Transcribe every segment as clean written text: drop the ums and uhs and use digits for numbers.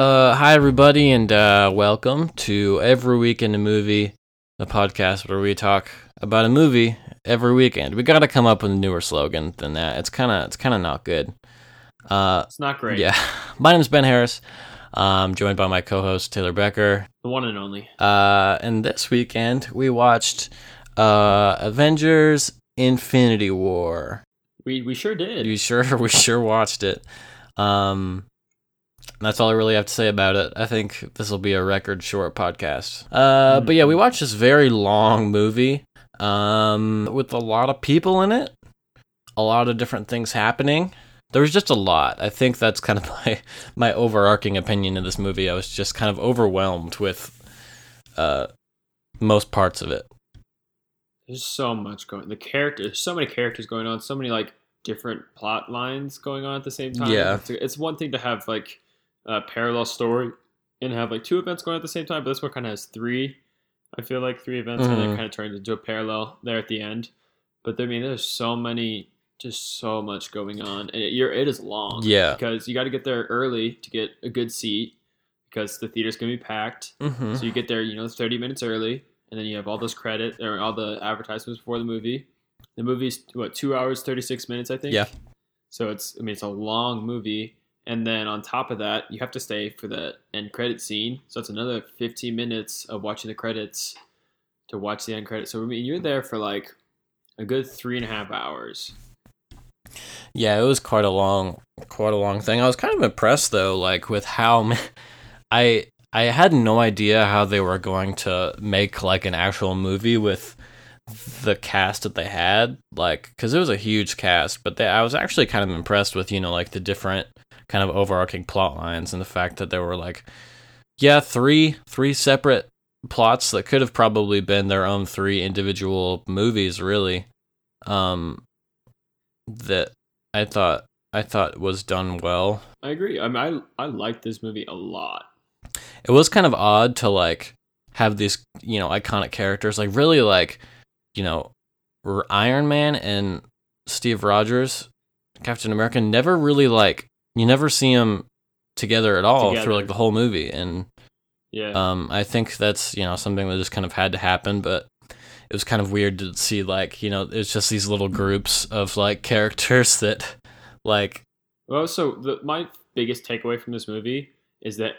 Hi, everybody, and welcome to Every Week in a Movie, the podcast where we talk about a movie every weekend. We got to come up with a newer slogan than that. It's kind of not good. It's not great. Yeah. My name is Ben Harris. I'm joined by my co-host, Taylor Becker. The one and only. And this weekend, we watched Avengers: Infinity War. We sure did. We sure watched it. That's all I really have to say about it. I think this will be a record short podcast. But yeah, we watched this very long movie with a lot of people in it, a lot of different things happening. There was just a lot. I think that's kind of my overarching opinion of this movie. I was just kind of overwhelmed with most parts of it. There's so much going on. So many characters going on, so many like different plot lines going on at the same time. Yeah. It's one thing to have like a parallel story and have like two events going on at the same time, but this one kind of has three. I feel like three events and then kind of turns into a parallel there at the end. But I mean, there's so much going on, and it is long. Yeah, because you got to get there early to get a good seat because the theater's gonna be packed. Mm-hmm. So you get there, 30 minutes early, and then you have all those credits or all the advertisements before the movie. The movie's 2 hours 36 minutes, I think. Yeah. So it's a long movie, and then on top of that, you have to stay for the end credit scene. So that's another 15 minutes of watching the credits to watch the end credits. So I mean, you're there for like a good 3.5 hours. Yeah, it was quite a long thing. I was kind of impressed though, like with how I had no idea how they were going to make like an actual movie with the cast that they had, like because it was a huge cast. But I was actually kind of impressed with like the different kind of overarching plot lines and the fact that there were like three separate plots that could have probably been their own three individual movies, really. That I thought was done well. I agree. I mean, I liked this movie a lot. It was kind of odd to like have these iconic characters like really like Iron Man and Steve Rogers, Captain America. Never really like you never see them together at all through like the whole movie, and yeah, I think that's something that just kind of had to happen, but. It was kind of weird to see, like, it's just these little groups of, like, characters that, like... Well, so my biggest takeaway from this movie is that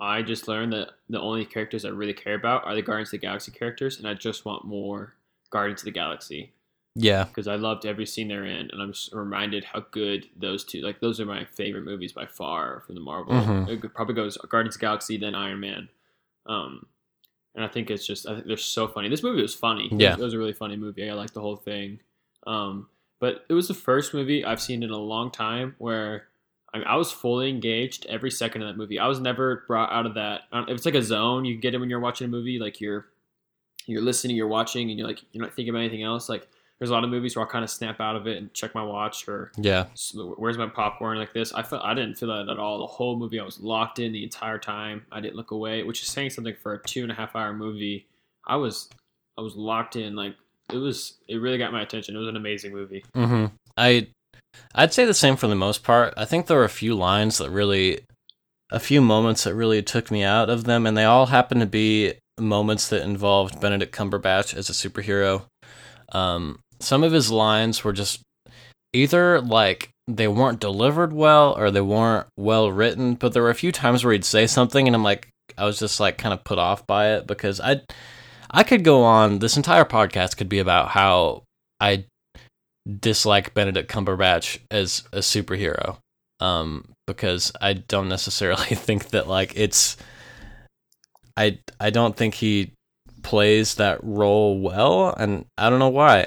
I just learned that the only characters I really care about are the Guardians of the Galaxy characters, and I just want more Guardians of the Galaxy. Yeah. Because I loved every scene they're in, and I'm just reminded how good those two... Like, those are my favorite movies by far from the Marvel. Mm-hmm. It probably goes Guardians of the Galaxy, then Iron Man. And I think I think they're so funny. This movie was funny. Yeah. It was a really funny movie. I liked the whole thing. But it was the first movie I've seen in a long time where I was fully engaged every second of that movie. I was never brought out of that. It's like a zone. You get in when you're watching a movie. Like you're listening, you're watching, and you're not thinking about anything else. Like there's a lot of movies where I'll kind of snap out of it and check my watch or where's my popcorn like this. I didn't feel that at all. The whole movie I was locked in the entire time. I didn't look away, which is saying something for a 2.5 hour movie. I was locked in. Like it really got my attention. It was an amazing movie. Mm-hmm. I'd say the same for the most part. I think there were a few moments that really took me out of them, and they all happened to be moments that involved Benedict Cumberbatch as a superhero. Some of his lines were just either like they weren't delivered well or they weren't well written, but there were a few times where he'd say something and I was just like kind of put off by it because I could go on, this entire podcast could be about how I dislike Benedict Cumberbatch as a superhero. Because I don't necessarily think that like I don't think he plays that role well, and I don't know why.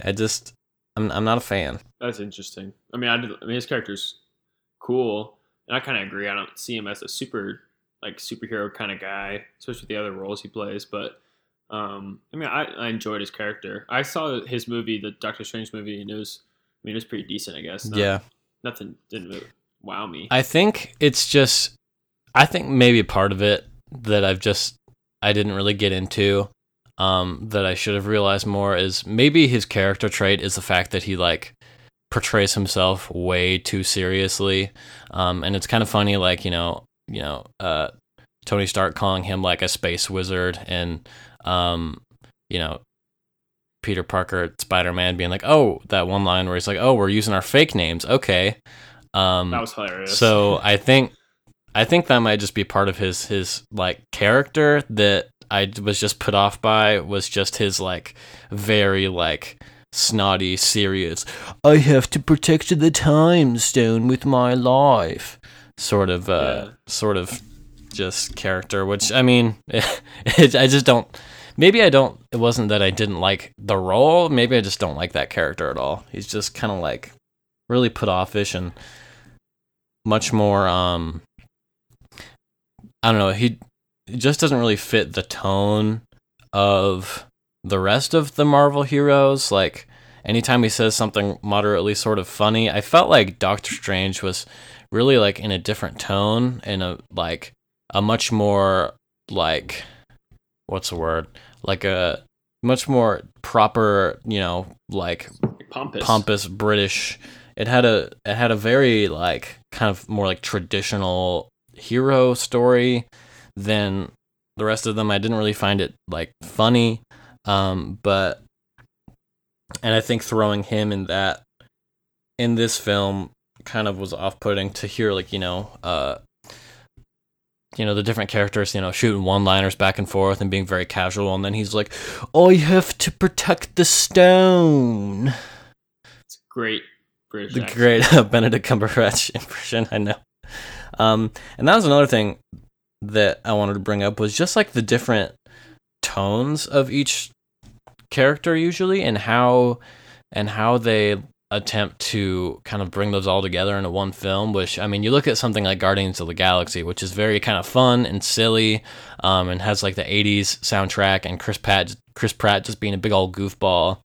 I'm not a fan. That's interesting. I mean his character's cool, and I kind of agree. I don't see him as a superhero kind of guy, especially with the other roles he plays, but I enjoyed his character. I saw his movie, the Doctor Strange movie, and it was pretty decent, I guess. Nothing didn't really wow me. I think maybe part of it that I didn't really get into that I should have realized more is maybe his character trait is the fact that he like portrays himself way too seriously, and it's kind of funny, like Tony Stark calling him like a space wizard, and you know, Peter Parker, Spider-Man being like, oh, that one line where he's like, oh, we're using our fake names, okay. That was hilarious. So I think that might just be part of his like character that I was just put off by, was just his like very like snotty, serious, I have to protect the time stone with my life sort of just character, which I mean, I just don't, maybe I don't, it wasn't that I didn't like the role, maybe I just don't like that character at all. He's just kind of like really put offish and much more, I don't know, he just doesn't really fit the tone of the rest of the Marvel heroes. Like, anytime he says something moderately sort of funny, I felt like Doctor Strange was really like in a different tone, in a like a much more like, what's the word, like a much more proper, you know, like pompous British. It had a very like kind of more like traditional hero story than the rest of them. I didn't really find it like funny, but, and I think throwing him in that, in this film, kind of was off-putting to hear, like, you know, the different characters, you know, shooting one-liners back and forth and being very casual, and then he's like, I have to protect the stone. It's great British accent. The great Benedict Cumberbatch impression, I know. And that was another thing that I wanted to bring up, was just, like, the different tones of each character, usually, and how they attempt to kind of bring those all together into one film, which, I mean, you look at something like Guardians of the Galaxy, which is very kind of fun and silly, and has like the 80s soundtrack and Chris Pratt just being a big old goofball.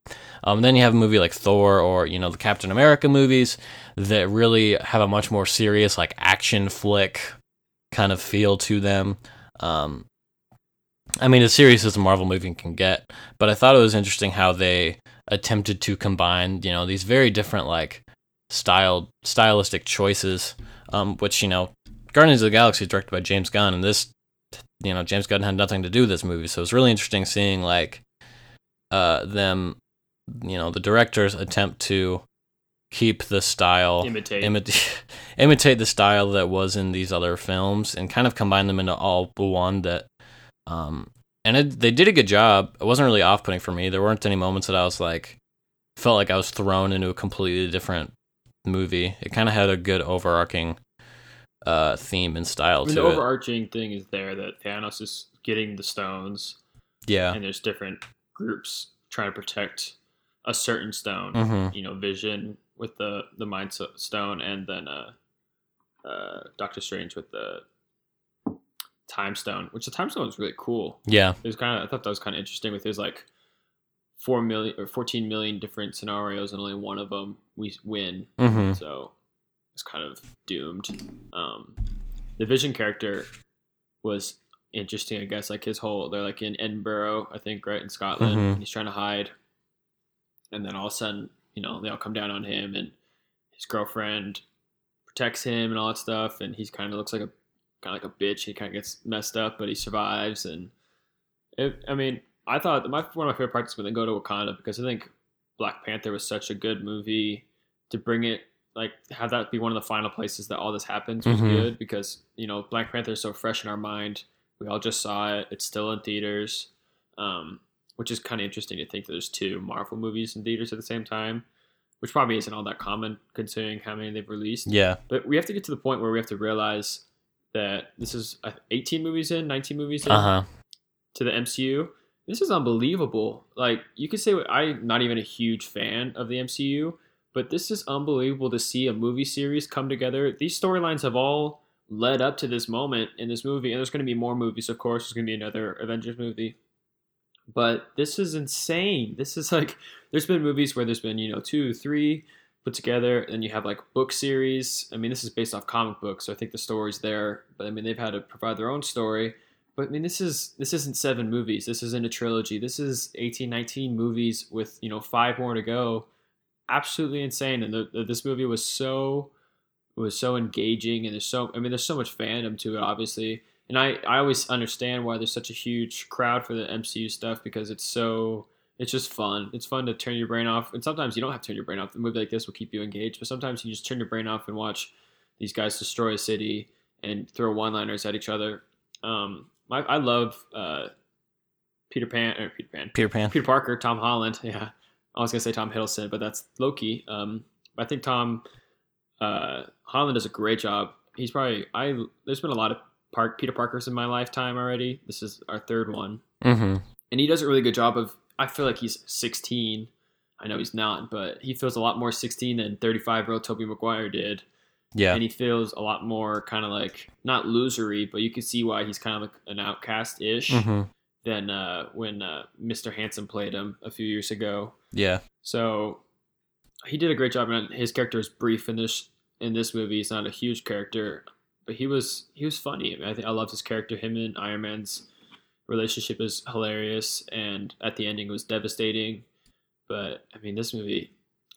Then you have a movie like Thor, or, you know, the Captain America movies that really have a much more serious, like, action flick kind of feel to them. I mean, as serious as a Marvel movie can get, but I thought it was interesting how they attempted to combine, you know, these very different, like, stylistic choices, which, you know, Guardians of the Galaxy is directed by James Gunn, and this, you know, James Gunn had nothing to do with this movie, so it's really interesting seeing, like, them, you know, the directors attempt to keep the style, imitate the style that was in these other films, and kind of combine them into all the one that, they did a good job. It wasn't really off-putting for me. There weren't any moments that I was like, felt like I was thrown into a completely different movie. It kind of had a good overarching theme and style to it. The overarching thing is there that Thanos is getting the stones. Yeah. And there's different groups trying to protect a certain stone. Mm-hmm. You know, Vision with the Mind Stone, and then Doctor Strange with the Time Stone, which the Time Stone was really cool. Yeah, it was kind of, I thought that was kind of interesting. With his like 4 million or 14 million different scenarios, and only one of them we win. Mm-hmm. So it's kind of doomed. The Vision character was interesting, I guess. Like his whole, they're like in Edinburgh, I think, right, in Scotland. Mm-hmm. And he's trying to hide, and then all of a sudden, you know, they all come down on him, and his girlfriend protects him and all that stuff, and he's kind of looks like a bitch. He kind of gets messed up, but he survives. And I thought one of my favorite parts was when they go to Wakanda, because I think Black Panther was such a good movie to bring it, like, have that be one of the final places that all this happens was mm-hmm. good, because, you know, Black Panther is so fresh in our mind. We all just saw it. It's still in theaters, which is kind of interesting to think that there's two Marvel movies in theaters at the same time, which probably isn't all that common considering how many they've released. Yeah. But we have to get to the point where we have to realize that this is 18 movies in, 19 movies in uh-huh. to the MCU. This is unbelievable. Like, you could say I'm not even a huge fan of the MCU, but this is unbelievable to see a movie series come together. These storylines have all led up to this moment in this movie, and there's going to be more movies, of course. There's going to be another Avengers movie. But this is insane. This is like, there's been movies where there's been, you know, 2, 3 put together, and you have like book series. I mean, this is based off comic books, so I think the story's there, but I mean, they've had to provide their own story. But I mean, this isn't 7 movies. This isn't a trilogy. This is 18, 19 movies with, you know, 5 more to go. Absolutely insane. And this movie was so engaging, and there's so much fandom to it, obviously. And I always understand why there's such a huge crowd for the MCU stuff, because it's just fun. It's fun to turn your brain off. And sometimes you don't have to turn your brain off. A movie like this will keep you engaged. But sometimes you just turn your brain off and watch these guys destroy a city and throw one-liners at each other. I love Peter Parker, Tom Holland. Yeah, I was going to say Tom Hiddleston, but that's Loki. I think Tom Holland does a great job. He's probably there's been a lot of Peter Parkers in my lifetime already. This is our third one. Mm-hmm. And he does a really good job of, I feel like he's 16. I know he's not, but he feels a lot more 16 than 35-year-old Tobey Maguire did. Yeah. And he feels a lot more kind of like, not losery, but you can see why he's kind of like an outcast-ish mm-hmm. than when Mr. Handsome played him a few years ago. Yeah. So he did a great job. And his character is brief in this movie. He's not a huge character, but he was funny. I mean, I think I loved his character. Him and Iron Man's relationship is hilarious, and at the ending it was devastating. But I mean, this movie,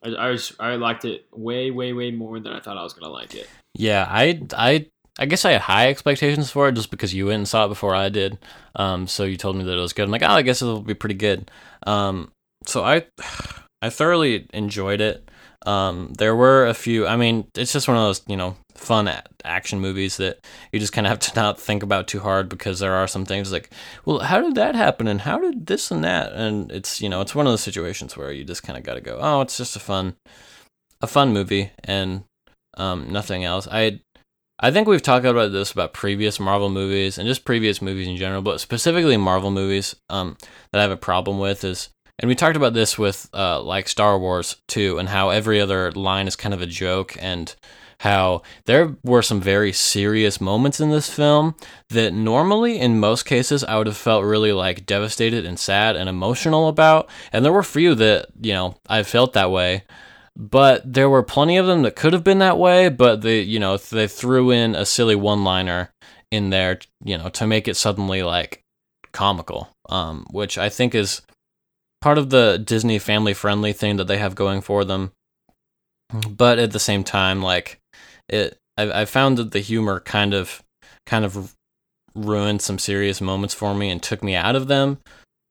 I liked it way, way, way more than I thought I was gonna like it. Yeah, I guess I had high expectations for it just because you went and saw it before I did. So you told me that it was good. I'm like, oh, I guess it'll be pretty good. So I thoroughly enjoyed it. There were a few, I mean, it's just one of those, you know, fun action movies that you just kind of have to not think about too hard, because there are some things like, well, how did that happen? And how did this and that? And it's, you know, it's one of those situations where you just kind of got to go, oh, it's just a fun movie and, nothing else. I think we've talked about this about previous Marvel movies and just previous movies in general, but specifically Marvel movies, that I have a problem with is, and we talked about this with like Star Wars too, and how every other line is kind of a joke, and how there were some very serious moments in this film that normally in most cases I would have felt really like devastated and sad and emotional about. And there were few that, you know, I felt that way, but there were plenty of them that could have been that way, but they, you know, they threw in a silly one-liner in there, you know, to make it suddenly like comical, which I think is part of the Disney family-friendly thing that they have going for them. But at the same time, like I found that the humor kind of ruined some serious moments for me and took me out of them.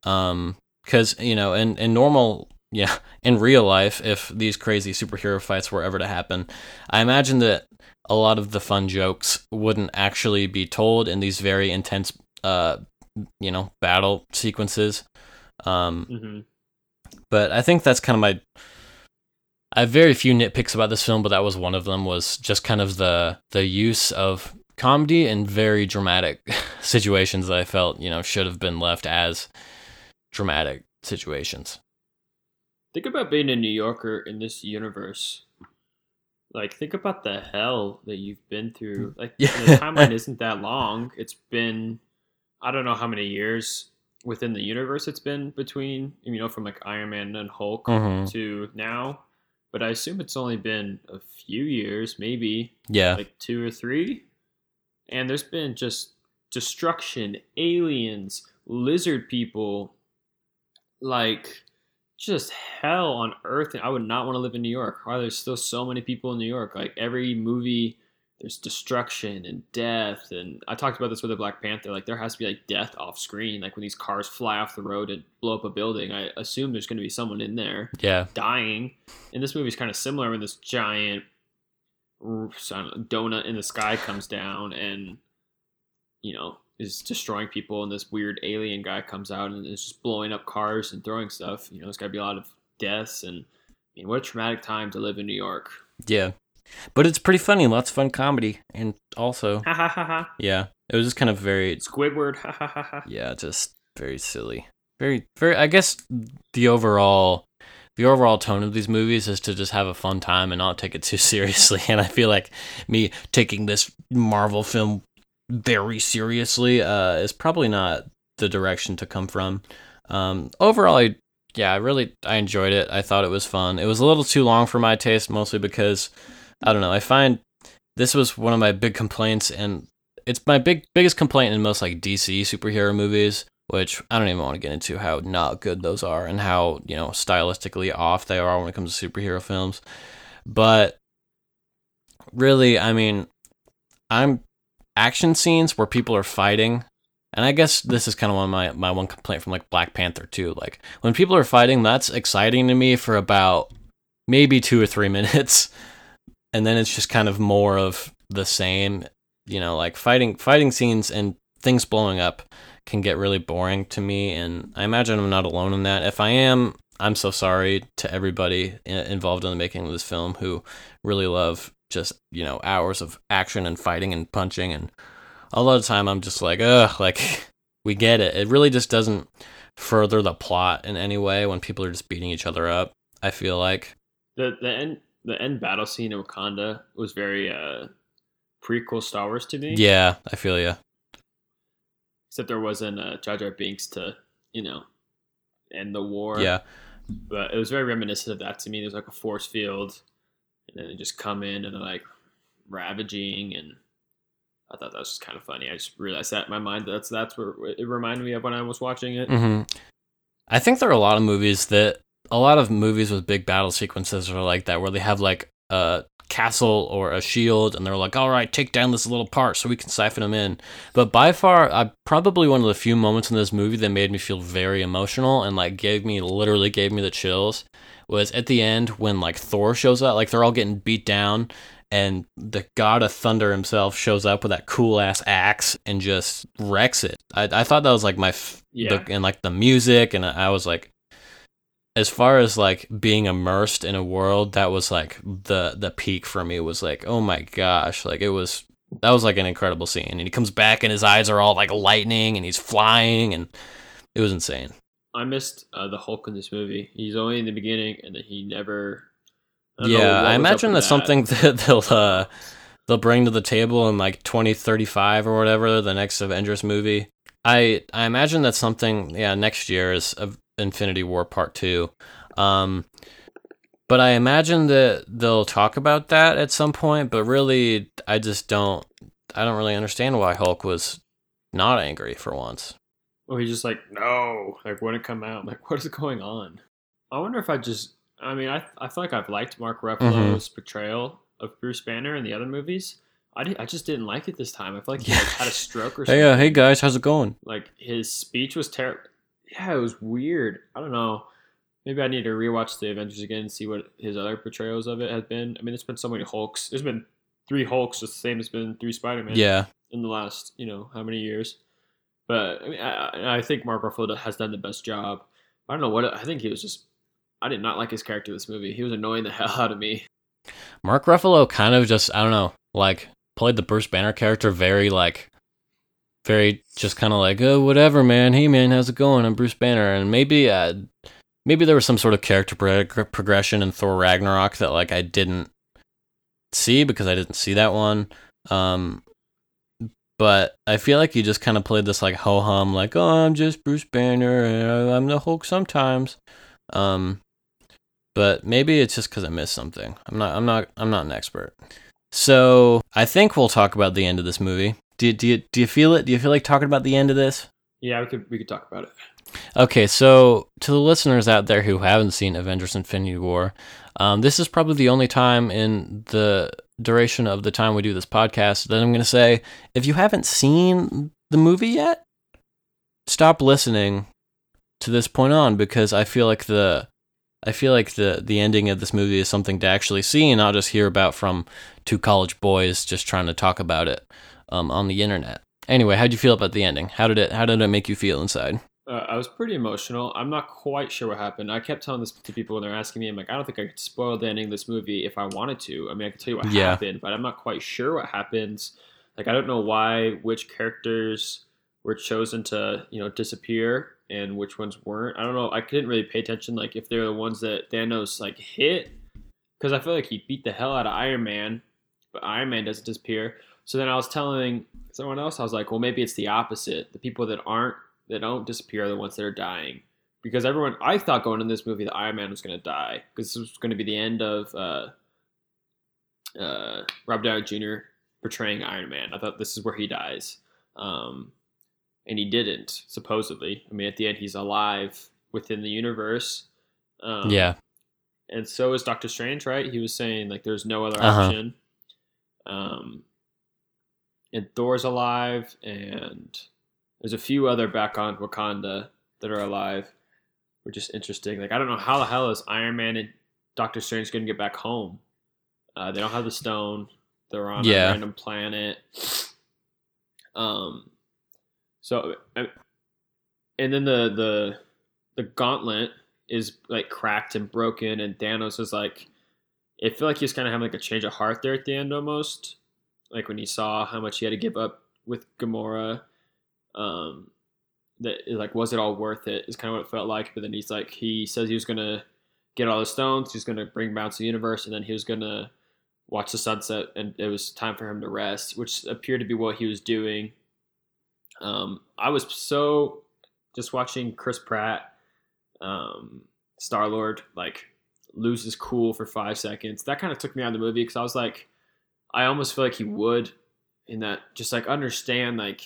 Because, you know, in real life, if these crazy superhero fights were ever to happen, I imagine that a lot of the fun jokes wouldn't actually be told in these very intense, you know, battle sequences. Mm-hmm. But I think that's kind of I have very few nitpicks about this film, but that was one of them, was just kind of the use of comedy in very dramatic situations that I felt, you know, should have been left as dramatic situations. Think about being a New Yorker in this universe. Like, think about the hell that you've been through. Like, yeah. The timeline isn't that long. It's been, I don't know how many years within the universe it's been between, you know, from like Iron Man and Hulk mm-hmm. to now, but I assume it's only been a few years, maybe like 2 or 3. And there's been just destruction, aliens, lizard people, like just hell on earth. And I would not want to live in New York. There's still so many people in New York. Like every movie, there's destruction and death. And I talked about this with the Black Panther. Like there has to be like death off screen. Like when these cars fly off the road and blow up a building, I assume there's going to be someone in there dying. And this movie is kind of similar when this giant donut in the sky comes down and, you know, is destroying people. And this weird alien guy comes out and is just blowing up cars and throwing stuff. You know, there's got to be a lot of deaths. And I mean, what a traumatic time to live in New York. Yeah. But it's pretty funny, lots of fun comedy, and also, ha ha ha ha. Yeah, it was just kind of very Squidward, ha ha ha ha. Yeah, just very silly, very, very. I guess the overall tone of these movies is to just have a fun time and not take it too seriously. And I feel like me taking this Marvel film very seriously is probably not the direction to come from. Overall, I enjoyed it. I thought it was fun. It was a little too long for my taste, mostly because, I don't know, I find this was one of my big complaints, and it's my biggest complaint in most like DC superhero movies, which I don't even want to get into how not good those are and how, you know, stylistically off they are when it comes to superhero films. But really, I mean, I'm action scenes where people are fighting, and I guess this is kind of one of my one complaint from like Black Panther too. Like when people are fighting, that's exciting to me for about maybe 2 or 3 minutes, and then it's just kind of more of the same. You know, like fighting scenes and things blowing up can get really boring to me, and I imagine I'm not alone in that. If I am, I'm so sorry to everybody involved in the making of this film who really love just, you know, hours of action and fighting and punching, and a lot of the time I'm just like, ugh, like, we get it. It really just doesn't further the plot in any way when people are just beating each other up, I feel like. The end battle scene in Wakanda was very prequel Star Wars to me. Yeah, I feel you. Except there wasn't Jar Jar Binks to, you know, end the war. Yeah. But it was very reminiscent of that to me. There's like a force field, and then they just come in and they're like ravaging, and I thought that was just kind of funny. I just realized that in my mind. That's where it reminded me of when I was watching it. Mm-hmm. I think there are a lot of movies with big battle sequences are like that, where they have like a castle or a shield, and they're like, all right, take down this little part so we can siphon them in. But by far, probably one of the few moments in this movie that made me feel very emotional and like literally gave me the chills was at the end when like Thor shows up, like they're all getting beat down, and the god of thunder himself shows up with that cool ass axe and just wrecks it. I thought that was like and like the music, and I was like, as far as like being immersed in a world, that was like the peak for me. Was like, oh my gosh, like that was like an incredible scene. And he comes back and his eyes are all like lightning and he's flying, and it was insane. I missed the Hulk in this movie. He's only in the beginning, and he never. I imagine that's something that they'll bring to the table in like 2035 or whatever, the next Avengers movie. I imagine that's something. Yeah, next year is Infinity War Part 2. But I imagine that they'll talk about that at some point, but really I don't really understand why Hulk was not angry for once. Well, he's just like, no, like when it come out, I'm like, what is going on? I wonder if I feel like I've liked Mark Ruffalo's portrayal of Bruce Banner in the other movies. I just didn't like it this time. I feel like he had a stroke or something. Hey guys, how's it going? Like his speech was terrible. Yeah, it was weird. I don't know. Maybe I need to rewatch The Avengers again and see what his other portrayals of it have been. I mean, there's been so many Hulks. There's been 3 Hulks, just the same as been 3 Spider-Man. Yeah. In the last, you know, how many years? But I mean, I think Mark Ruffalo has done the best job. I don't know what I think he was just. I did not like his character in this movie. He was annoying the hell out of me. Mark Ruffalo kind of just, I don't know, like played the Bruce Banner character very like. Very just kind of like, oh, whatever, man. Hey, man, how's it going? I'm Bruce Banner. And maybe there was some sort of character progression in Thor Ragnarok that like I didn't see because I didn't see that one. But I feel like he just kind of played this like ho-hum, like, oh, I'm just Bruce Banner, and I'm the Hulk sometimes. But maybe it's just because I missed something. I'm not an expert. So I think we'll talk about the end of this movie. Do you feel it? Do you feel like talking about the end of this? Yeah, we could talk about it. Okay, so to the listeners out there who haven't seen Avengers: Infinity War, this is probably the only time in the duration of the time we do this podcast that I'm going to say, if you haven't seen the movie yet, stop listening to this point on, because I feel like the ending of this movie is something to actually see and not just hear about from 2 college boys just trying to talk about it. On the internet. Anyway, how'd you feel about the ending? How did it make you feel inside? I was pretty emotional. I'm not quite sure what happened. I kept telling this to people when they're asking me. I'm like, I don't think I could spoil the ending of this movie if I wanted to. I mean, I could tell you what happened, but I'm not quite sure what happens. Like, I don't know which characters were chosen to, you know, disappear and which ones weren't. I don't know. I couldn't really pay attention. Like, if they're the ones that Thanos like hit, because I feel like he beat the hell out of Iron Man, but Iron Man doesn't disappear. So then I was telling someone else, I was like, well, maybe it's the opposite. The people that don't disappear are the ones that are dying. Because I thought going in this movie that Iron Man was going to die. Because this was going to be the end of Robert Downey Jr. portraying Iron Man. I thought this is where he dies. And he didn't, supposedly. I mean, at the end, he's alive within the universe. Yeah. And so is Doctor Strange, right? He was saying, like, there's no other option. and Thor's alive, and there's a few other back on Wakanda that are alive, which is interesting. Like, I don't know how the hell is Iron Man and Doctor Strange going to get back home. They don't have the stone. They're on a random planet. So, and then the gauntlet is like cracked and broken, and Thanos is like, I feel like he's kind of having like a change of heart there at the end almost. Like when he saw how much he had to give up with Gamora, that like, was it all worth it? Is kind of what it felt like. But then he's like, he says he was gonna get all the stones, he's gonna bring balance to the universe, and then he was gonna watch the sunset, and it was time for him to rest, which appeared to be what he was doing. I was so just watching Chris Pratt, Star-Lord, like lose his cool for 5 seconds. That kind of took me out of the movie because I was like, I almost feel like he would in that, just like understand, like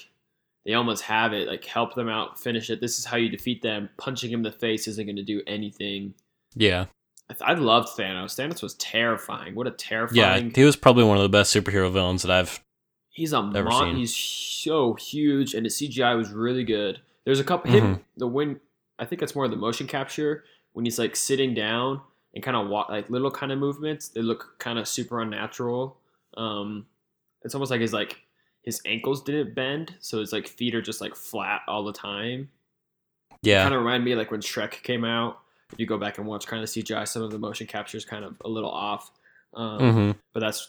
they almost have it, like help them out, finish it. This is how you defeat them. Punching him in the face isn't going to do anything. Yeah. I loved Thanos. Thanos was terrifying. What a terrifying... Yeah, he was probably one of the best superhero villains that I've ever seen. He's so huge, and his CGI was really good. There's a couple... Mm-hmm. I think it's more of the motion capture, when he's like sitting down and kind of like little kind of movements. They look kind of super unnatural. It's almost like his ankles didn't bend, so his like feet are just like flat all the time. Yeah. Kind of reminded me like when Shrek came out. If you go back and watch kind of CGI, some of the motion capture is kind of a little off. But that's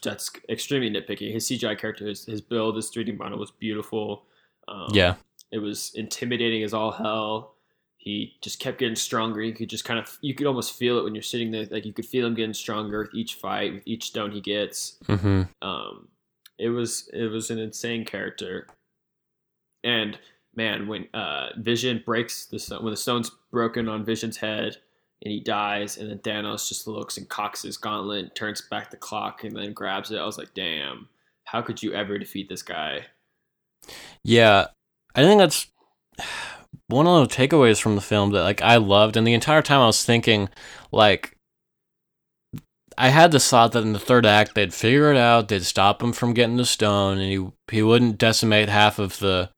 extremely nitpicky. His CGI character, his build, his 3D model was beautiful. It was intimidating as all hell. He just kept getting stronger. You could almost feel it when you're sitting there. Like you could feel him getting stronger with each fight, with each stone he gets. It was an insane character. And man, when Vision breaks the stone, when the stone's broken on Vision's head, and he dies, and then Thanos just looks and cocks his gauntlet, turns back the clock, and then grabs it. I was like, damn, how could you ever defeat this guy? Yeah, I think that's one of the takeaways from the film that like I loved. And the entire time I was thinking, like, I had this thought that in the third act, they'd figure it out, they'd stop him from getting the stone, and he wouldn't decimate half of the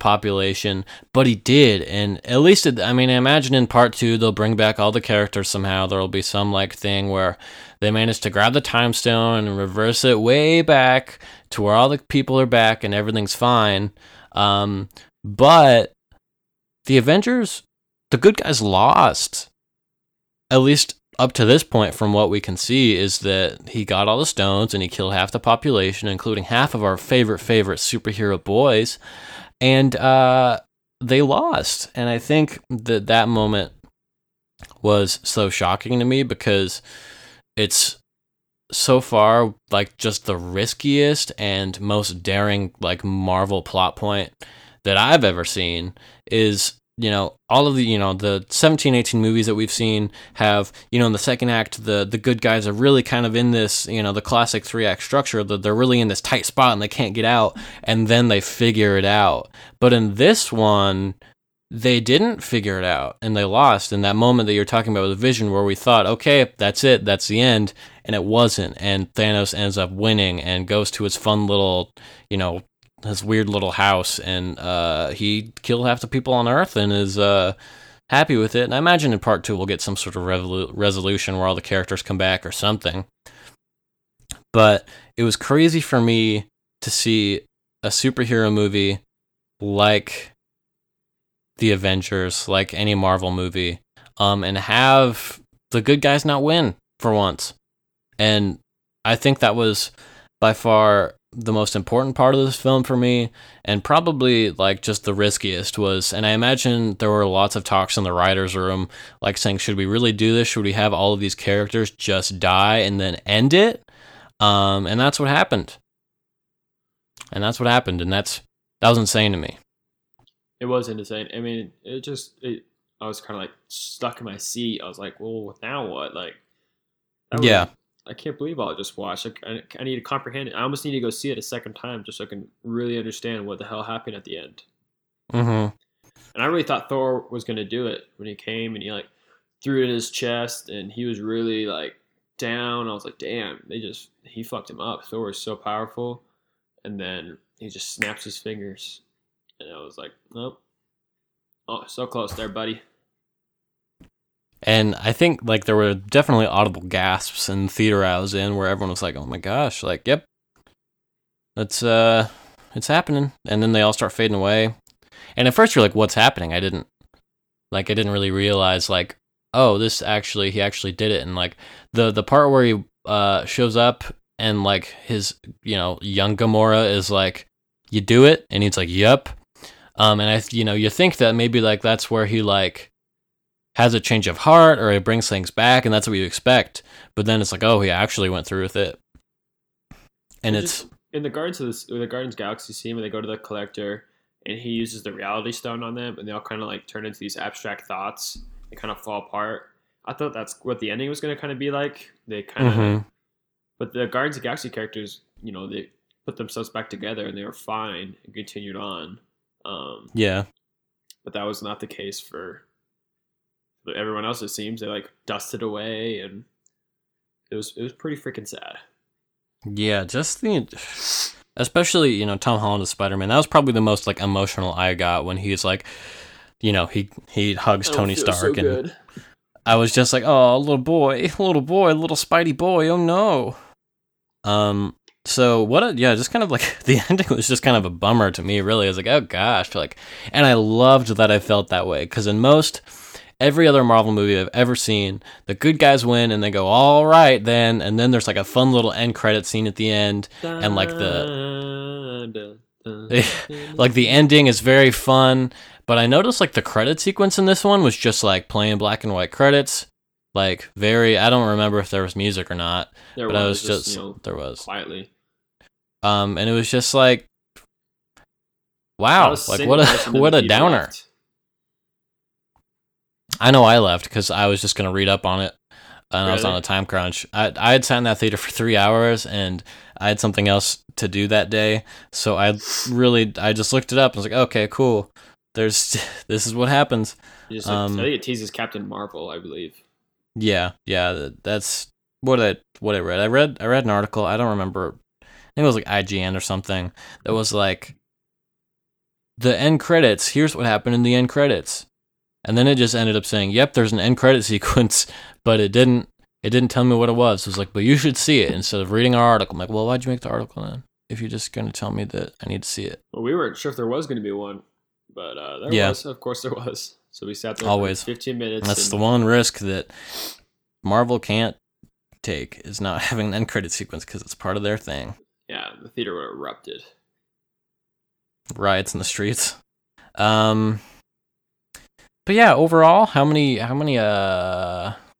population, but he did. And at least I imagine in part 2 they'll bring back all the characters somehow. There'll be some like thing where they manage to grab the time stone and reverse it way back to where all the people are back and everything's fine. But the Avengers, the good guys lost. At least up to this point, from what we can see, is that he got all the stones and he killed half the population, including half of our favorite superhero boys. And they lost. And I think that moment was so shocking to me because it's so far like just the riskiest and most daring like Marvel plot point that I've ever seen is, you know, all of the, you know, the 17, 18 movies that we've seen have, you know, in the second act, the good guys are really kind of in this, you know, the classic 3-act structure, that they're really in this tight spot and they can't get out, and then they figure it out. But in this one, they didn't figure it out, and they lost. In that moment that you're talking about with Vision, where we thought, okay, that's it, that's the end, and it wasn't, and Thanos ends up winning and goes to his fun little, you know, his weird little house, and he killed half the people on Earth and is happy with it. And I imagine in part 2 we'll get some sort of resolution where all the characters come back or something. But it was crazy for me to see a superhero movie like the Avengers, like any Marvel movie, and have the good guys not win for once. And I think that was by far the most important part of this film for me, and probably like just the riskiest was, and I imagine there were lots of talks in the writer's room, like saying, should we really do this? Should we have all of these characters just die and then end it? And that's what happened. And that was insane to me. It was insane. I mean, I was kind of like stuck in my seat. I was like, well, now what? Like, yeah. I can't believe all I just watched. I need to comprehend it. I almost need to go see it a second time just so I can really understand what the hell happened at the end. Mm-hmm. And I really thought Thor was going to do it when he came and he like threw it in his chest and he was really like down. I was like, damn, he fucked him up. Thor was so powerful. and then he just snaps his fingers, and I was like, nope. Oh, so close there, buddy. And I think like there were definitely audible gasps in the theater I was in where everyone was like, oh my gosh, like, yep, it's happening. And then they all start fading away. And at first you're like, what's happening? I didn't really realize like, oh, he actually did it. And like the part where he shows up and like his, you know, young Gamora is like, you do it? And he's like, yep. And you think that maybe like that's where he like has a change of heart or it brings things back, and that's what you expect. But then it's like, oh, he actually went through with it. And it's in the Guardians of the Guardians Galaxy scene when they go to the collector and he uses the reality stone on them, and they all kind of like turn into these abstract thoughts and kind of fall apart. I thought that's what the ending was going to kind of be like. They kind of, but the Guardians of the Galaxy characters, you know, they put themselves back together and they were fine and continued on. Yeah, but that was not the case for everyone else. It seems they like dusted away, and it was pretty freaking sad. Yeah, especially you know Tom Holland as Spider-Man. That was probably the most like emotional I got when he's like, you know, he hugs Tony Stark, so and good. I was just like, oh, little boy, little Spidey boy. Oh no. So just kind of like the ending was just kind of a bummer to me, really. I was like, oh gosh, like, and I loved that I felt that way, because in most every other Marvel movie I've ever seen, the good guys win and they go, all right then, and then there's like a fun little end credit scene at the end, and like the ending is very fun. But I noticed like the credit sequence in this one was just like plain black and white credits. Like very, I don't remember if there was music or not, but I was just, you know, there was quietly. And it was just like, wow, like what a downer. Left. I know I left because I was just gonna read up on it, and really? I was on a time crunch. I had sat in that theater for 3 hours, and I had something else to do that day, so I just looked it up and was like, okay, cool. This is what happens. Just, I think it teases Captain Marvel, I believe. Yeah, that's what I read. I read an article. I don't remember. I think it was like IGN or something that was like the end credits. Here's what happened in the end credits, and then it just ended up saying, "Yep, there's an end credit sequence," but it didn't tell me what it was. So it was like, "But you should see it instead of reading our article." I'm like, "Well, why'd you make the article then? If you're just gonna tell me that I need to see it?" Well, we weren't sure if there was gonna be one, but there was. Of course, there was. So we sat there always for 15 minutes. That's the one risk that Marvel can't take, is not having an end credit sequence, because it's part of their thing. Yeah, the theater erupted. Riots in the streets. But yeah, overall, how many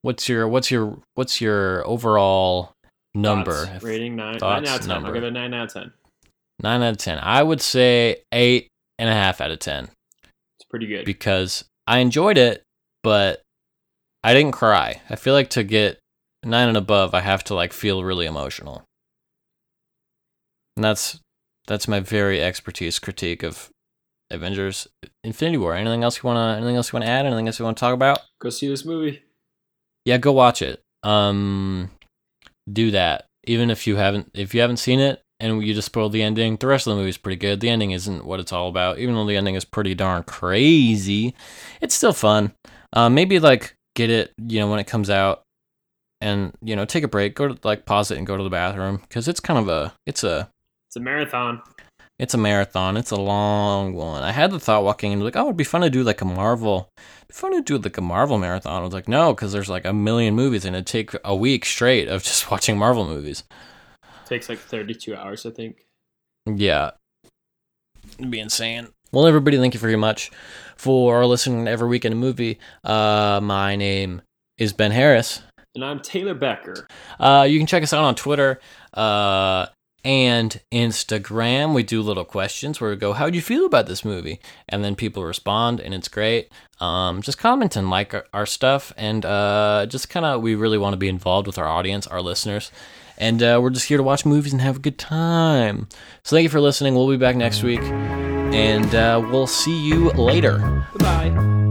what's your overall number? Thoughts, rating 9 out of 10. I'll give it 9 out of 10. 9 out of 10. I would say 8.5 out of 10. It's pretty good. Because I enjoyed it, but I didn't cry. I feel like to get 9 and above, I have to like feel really emotional. And that's my very expertise critique of Avengers: Infinity War. Anything else you wanna add? Anything else you wanna talk about? Go see this movie. Yeah, go watch it. Do that. Even if you haven't seen it and you just spoiled the ending, the rest of the movie's pretty good. The ending isn't what it's all about, even though the ending is pretty darn crazy. It's still fun. Maybe like get it, you know, when it comes out. And, you know, take a break, go to like pause it and go to the bathroom, because it's kind of a marathon. It's a marathon. It's a long one. I had the thought walking in like, oh, it'd be fun to do like a Marvel marathon. I was like, no, because there's like a million movies and it'd take a week straight of just watching Marvel movies. It takes like 32 hours, I think. Yeah. It'd be insane. Well, everybody, thank you very much for listening to Every Week in a Movie. My name is Ben Harris. And I'm Taylor Becker. You can check us out on Twitter and Instagram. We do little questions where we go, how do you feel about this movie? And then people respond, and it's great. Just comment and like our stuff. And just kind of, we really want to be involved with our audience, our listeners. And we're just here to watch movies and have a good time. So thank you for listening. We'll be back next week. And we'll see you later. Bye-bye.